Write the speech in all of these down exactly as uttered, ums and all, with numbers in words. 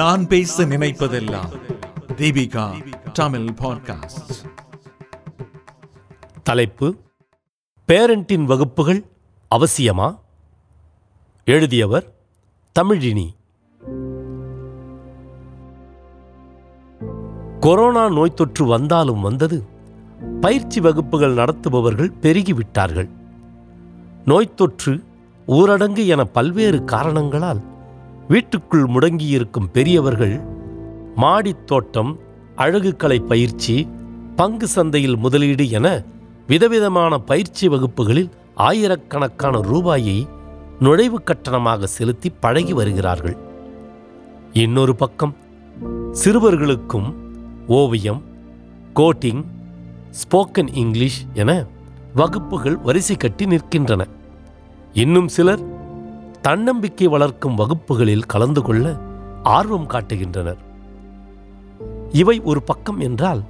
நான் பேச நினைப்பதெல்லாம் தீபிகா தமிழ் பாட்காஸ்ட். தலைப்பு: பேரண்டின் வகுப்புகள் அவசியமா? எழுதியவர் தமிழினி. கொரோனா நோய் தொற்று வந்தாலும் வந்தது, பயிற்சி வகுப்புகள் நடத்துபவர்கள் பெருகிவிட்டார்கள். நோய் தொற்று, ஊரடங்கு என பல்வேறு காரணங்களால் வீட்டுக்குள் முடங்கியிருக்கும் பெரியவர்கள் மாடித்தோட்டம், அழகுக்கலை பயிற்சி, பங்கு சந்தையில் முதலீடு என விதவிதமான பயிற்சி வகுப்புகளில் ஆயிரக்கணக்கான ரூபாயை நுழைவு கட்டணமாக செலுத்தி பழகி வருகிறார்கள். இன்னொரு பக்கம் சிறுவர்களுக்கும் ஓவியம், கோட்டிங், ஸ்போக்கன் இங்கிலீஷ் என வகுப்புகள் வரிசை கட்டி நிற்கின்றன. இன்னும் சிலர் தன்னம்பிக்கை வளர்க்கும் வகுப்புகளில் கலந்து கொள்ள ஆர்வம் காட்டுகின்றனர். இவை ஒரு பக்கம் என்றால்,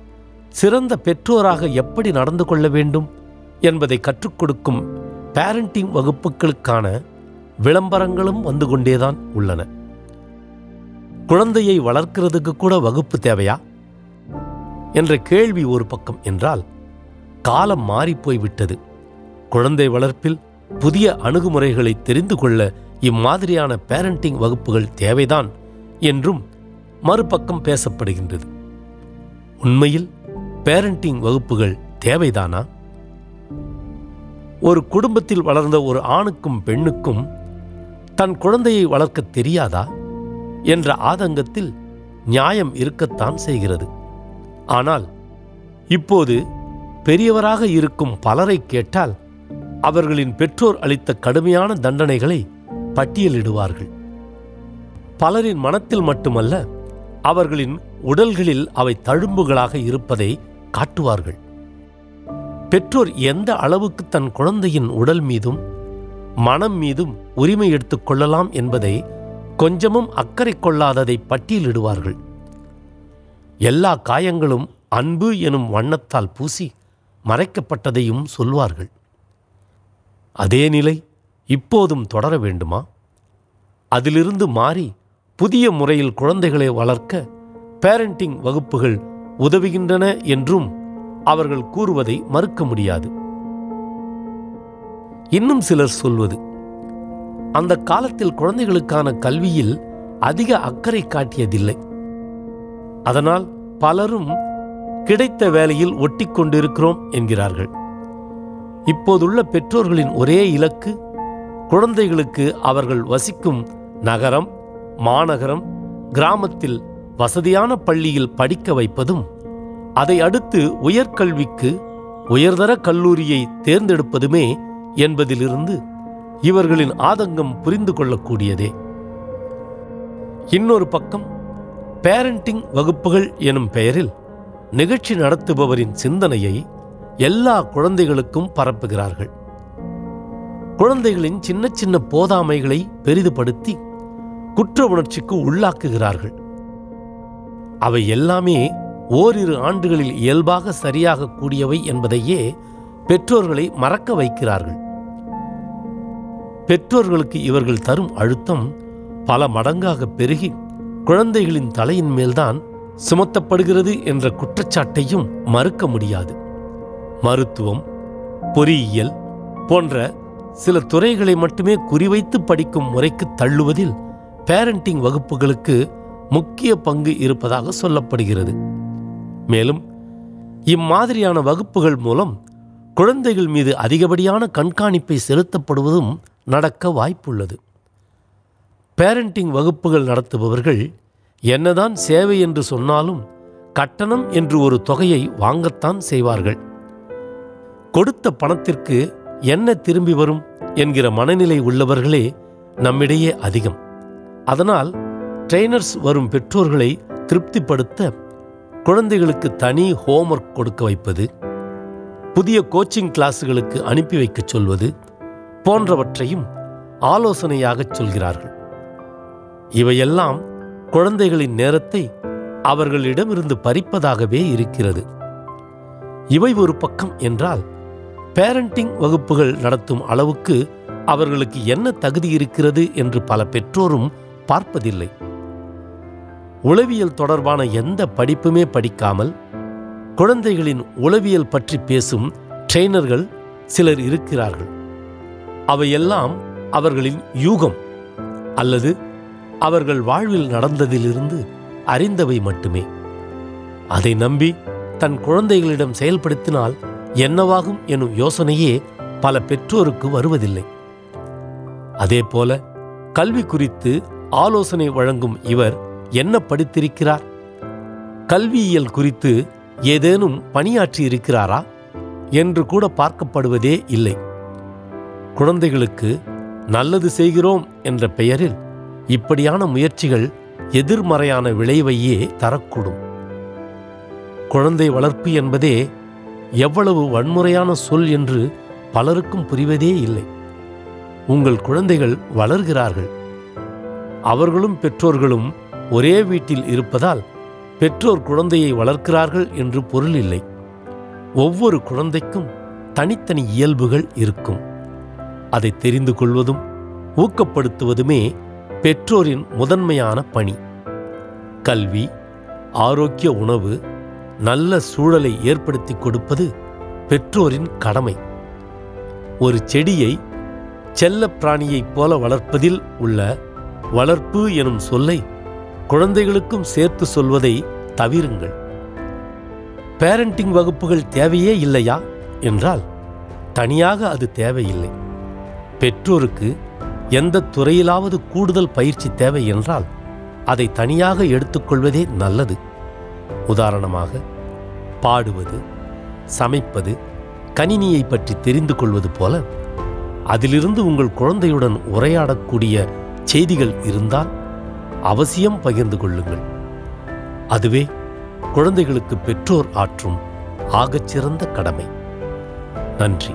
சிறந்த பெற்றோராக எப்படி நடந்து கொள்ள வேண்டும் என்பதை கற்றுக் கொடுக்கும் பேரண்டிங் வகுப்புகளுக்கான விளம்பரங்களும் வந்து கொண்டேதான் உள்ளன. குழந்தையை வளர்க்கிறதுக்கு கூட வகுப்பு தேவையா என்ற கேள்வி ஒரு பக்கம் என்றால், காலம் மாறிப்போய்விட்டது. குழந்தை வளர்ப்பில் புதிய அணுகுமுறைகளை தெரிந்து கொள்ள இம்மாதிரியான பேரண்டிங் வகுப்புகள் தேவைதான் என்றும் மறுபக்கம் பேசப்படுகின்றது. உண்மையில் பேரண்டிங் வகுப்புகள் தேவைதானா? ஒரு குடும்பத்தில் வளர்ந்த ஒரு ஆணுக்கும் பெண்ணுக்கும் தன் குழந்தையை வளர்க்க தெரியாதா என்ற ஆதங்கத்தில் நியாயம் இருக்கத்தான் செய்கிறது. ஆனால் இப்போது பெரியவராக இருக்கும் பலரை கேட்டால் அவர்களின் பெற்றோர் அளித்த கடுமையான தண்டனைகளை பட்டியலிடுவார்கள். பலரின் மனத்தில் மட்டுமல்ல, அவர்களின் உடல்களில் அவை தழும்புகளாக இருப்பதை காட்டுவார்கள். பெற்றோர் எந்த அளவுக்கு தன் குழந்தையின் உடல் மீதும் மனம் மீதும் உரிமை எடுத்துக் கொள்ளலாம் என்பதை கொஞ்சமும் அக்கறை கொள்ளாததை பட்டியலிடுவார்கள். எல்லா காயங்களும் அன்பு எனும் வண்ணத்தால் பூசி மறைக்கப்பட்டதையும் சொல்வார்கள். அதே நிலை இப்போதும் தொடர வேண்டுமா? அதிலிருந்து மாறி புதிய முறையில் குழந்தைகளை வளர்க்க பேரண்டிங் வகுப்புகள் உதவுகின்றன என்றும் அவர்கள் கூறுவதை மறுக்க முடியாது. இன்னும் சிலர் சொல்வது, அந்த காலத்தில் குழந்தைகளுக்கான கல்வியில் அதிக அக்கறை காட்டியதில்லை, அதனால் பலரும் கிடைத்த வேலையில் ஒட்டிக்கொண்டிருக்கிறோம் என்கிறார்கள். இப்போதுள்ள பெற்றோர்களின் ஒரே இலக்கு குழந்தைகளுக்கு அவர்கள் வசிக்கும் நகரம், மாநகரம், கிராமத்தில் வசதியான பள்ளியில் படிக்க வைப்பதும், அதை அடுத்து உயர்கல்விக்கு உயர்தர கல்லூரியை தேர்ந்தெடுப்பதுமே என்பதிலிருந்து இவர்களின் ஆதங்கம் புரிந்து கொள்ளக்கூடியதே. இன்னொரு பக்கம் பேரண்டிங் வகுப்புகள் எனும் பெயரில் நிகழ்ச்சி நடத்துபவரின் சிந்தனையை எல்லா குழந்தைகளுக்கும் பரப்புகிறார்கள். குழந்தைகளின் சின்ன சின்ன போதாமைகளை பெரிதுபடுத்தி குற்ற உணர்ச்சிக்கு உள்ளாக்குகிறார்கள். அவை எல்லாமே ஓரிரு ஆண்டுகளில் இயல்பாக சரியாக கூடியவை என்பதையே பெற்றோர்களை மறக்க வைக்கிறார்கள். பெற்றோர்களுக்கு இவர்கள் தரும் அழுத்தம் பல மடங்காக பெருகி குழந்தைகளின் தலையின் மேல்தான் சுமத்தப்படுகிறது என்ற குற்றச்சாட்டையும் மறுக்க முடியாது. மருத்துவம், பொறியியல் போன்ற சில துறைகளை மட்டுமே குறிவைத்து படிக்கும் முறைக்கு தள்ளுவதில் பேரண்டிங் வகுப்புகளுக்கு முக்கிய பங்கு இருப்பதாக சொல்லப்படுகிறது. மேலும் இம்மாதிரியான வகுப்புகள் மூலம் குழந்தைகள் மீது அதிகப்படியான கண்காணிப்பை செலுத்தப்படுவதும் நடக்க வாய்ப்புள்ளது. பேரண்டிங் வகுப்புகள் நடத்துபவர்கள் என்னதான் சேவை என்று சொன்னாலும் கட்டணம் என்று ஒரு தொகையை வாங்கத்தான் செய்வார்கள். கொடுத்த பணத்திற்கு என்ன திரும்பி வரும் என்கிற மனநிலை உள்ளவர்களே நம்மிடையே அதிகம். அதனால் ட்ரெயினர்ஸ் வரும் பெற்றோர்களை திருப்திப்படுத்த குழந்தைகளுக்கு தனி ஹோம்ஒர்க் கொடுக்க வைப்பது, புதிய கோச்சிங் கிளாஸுகளுக்கு அனுப்பி வைக்க சொல்வது போன்றவற்றையும் ஆலோசனையாகச் சொல்கிறார்கள். இவையெல்லாம் குழந்தைகளின் நேரத்தை அவர்களிடமிருந்து பறிப்பதாகவே இருக்கிறது. இவை ஒரு பக்கம் என்றால், பேரண்டிங் வகுப்புகள் நடத்தும் அளவுக்கு அவர்களுக்கு என்ன தகுதி இருக்கிறது என்று பல பெற்றோரும் பார்ப்பதில்லை. உளவியல் தொடர்பான எந்த படிப்புமே படிக்காமல் குழந்தைகளின் உளவியல் பற்றி பேசும் ட்ரெய்னர்கள் சிலர் இருக்கிறார்கள். அவையெல்லாம் அவர்களின் யூகம் அல்லது அவர்கள் வாழ்வில் நடந்ததிலிருந்து அறிந்தவை மட்டுமே. அதை நம்பி தன் குழந்தைகளிடம் செயல்படுத்தினால் என்னவாகும் எனும் யோசனையே பல பெற்றோருக்கு வருவதில்லை. அதேபோல கல்வி குறித்து ஆலோசனை வழங்கும் இவர் என்ன படித்திருக்கிறார்? கல்வியியல் குறித்து ஏதேனும் பணியாற்றி இருக்கிறாரா என்று கூட பார்க்கப்படுவதே இல்லை. குழந்தைகளுக்கு நல்லது செய்கிறோம் என்ற பெயரில் இப்படியான முயற்சிகள் எதிர்மறையான விளைவையே தரக்கூடும். குழந்தை வளர்ப்பு என்பதே எவ்வளவு வன்முறையான சொல் என்று பலருக்கும் புரிவதே இல்லை. உங்கள் குழந்தைகள் வளர்கிறார்கள். அவர்களும் பெற்றோர்களும் ஒரே வீட்டில் இருப்பதால் பெற்றோர் குழந்தையை வளர்க்கிறார்கள் என்று பொருள் இல்லை. ஒவ்வொரு குழந்தைக்கும் தனித்தனி இயல்புகள் இருக்கும். அதை தெரிந்து கொள்வதும் ஊக்கப்படுத்துவதுமே பெற்றோரின் முதன்மையான பணி. கல்வி, ஆரோக்கிய உணவு, நல்ல சூழலை ஏற்படுத்தி கொடுப்பது பெற்றோரின் கடமை. ஒரு செடியை செல்லப் பிராணியைப் போல வளர்ப்பதில் உள்ள வளர்ப்பு எனும் சொல்லை குழந்தைகளுக்கும் சேர்த்து சொல்வதை தவிருங்கள். பேரண்டிங் வகுப்புகள் தேவையே இல்லையா என்றால் தனியாக அது தேவையில்லை. பெற்றோருக்கு எந்த துறையிலாவது கூடுதல் பயிற்சி தேவை என்றால் அதை தனியாக எடுத்துக்கொள்வதே நல்லது. உதாரணமாக, பாடுவது, சமைப்பது, கணினியை பற்றி தெரிந்து கொள்வது போல அதிலிருந்து உங்கள் குழந்தையுடன் உரையாடக்கூடிய செய்திகள் இருந்தால் அவசியம் பகிர்ந்து கொள்ளுங்கள். அதுவே குழந்தைகளுக்கு பெற்றோர் ஆற்றும் ஆகச்சிறந்த கடமை. நன்றி.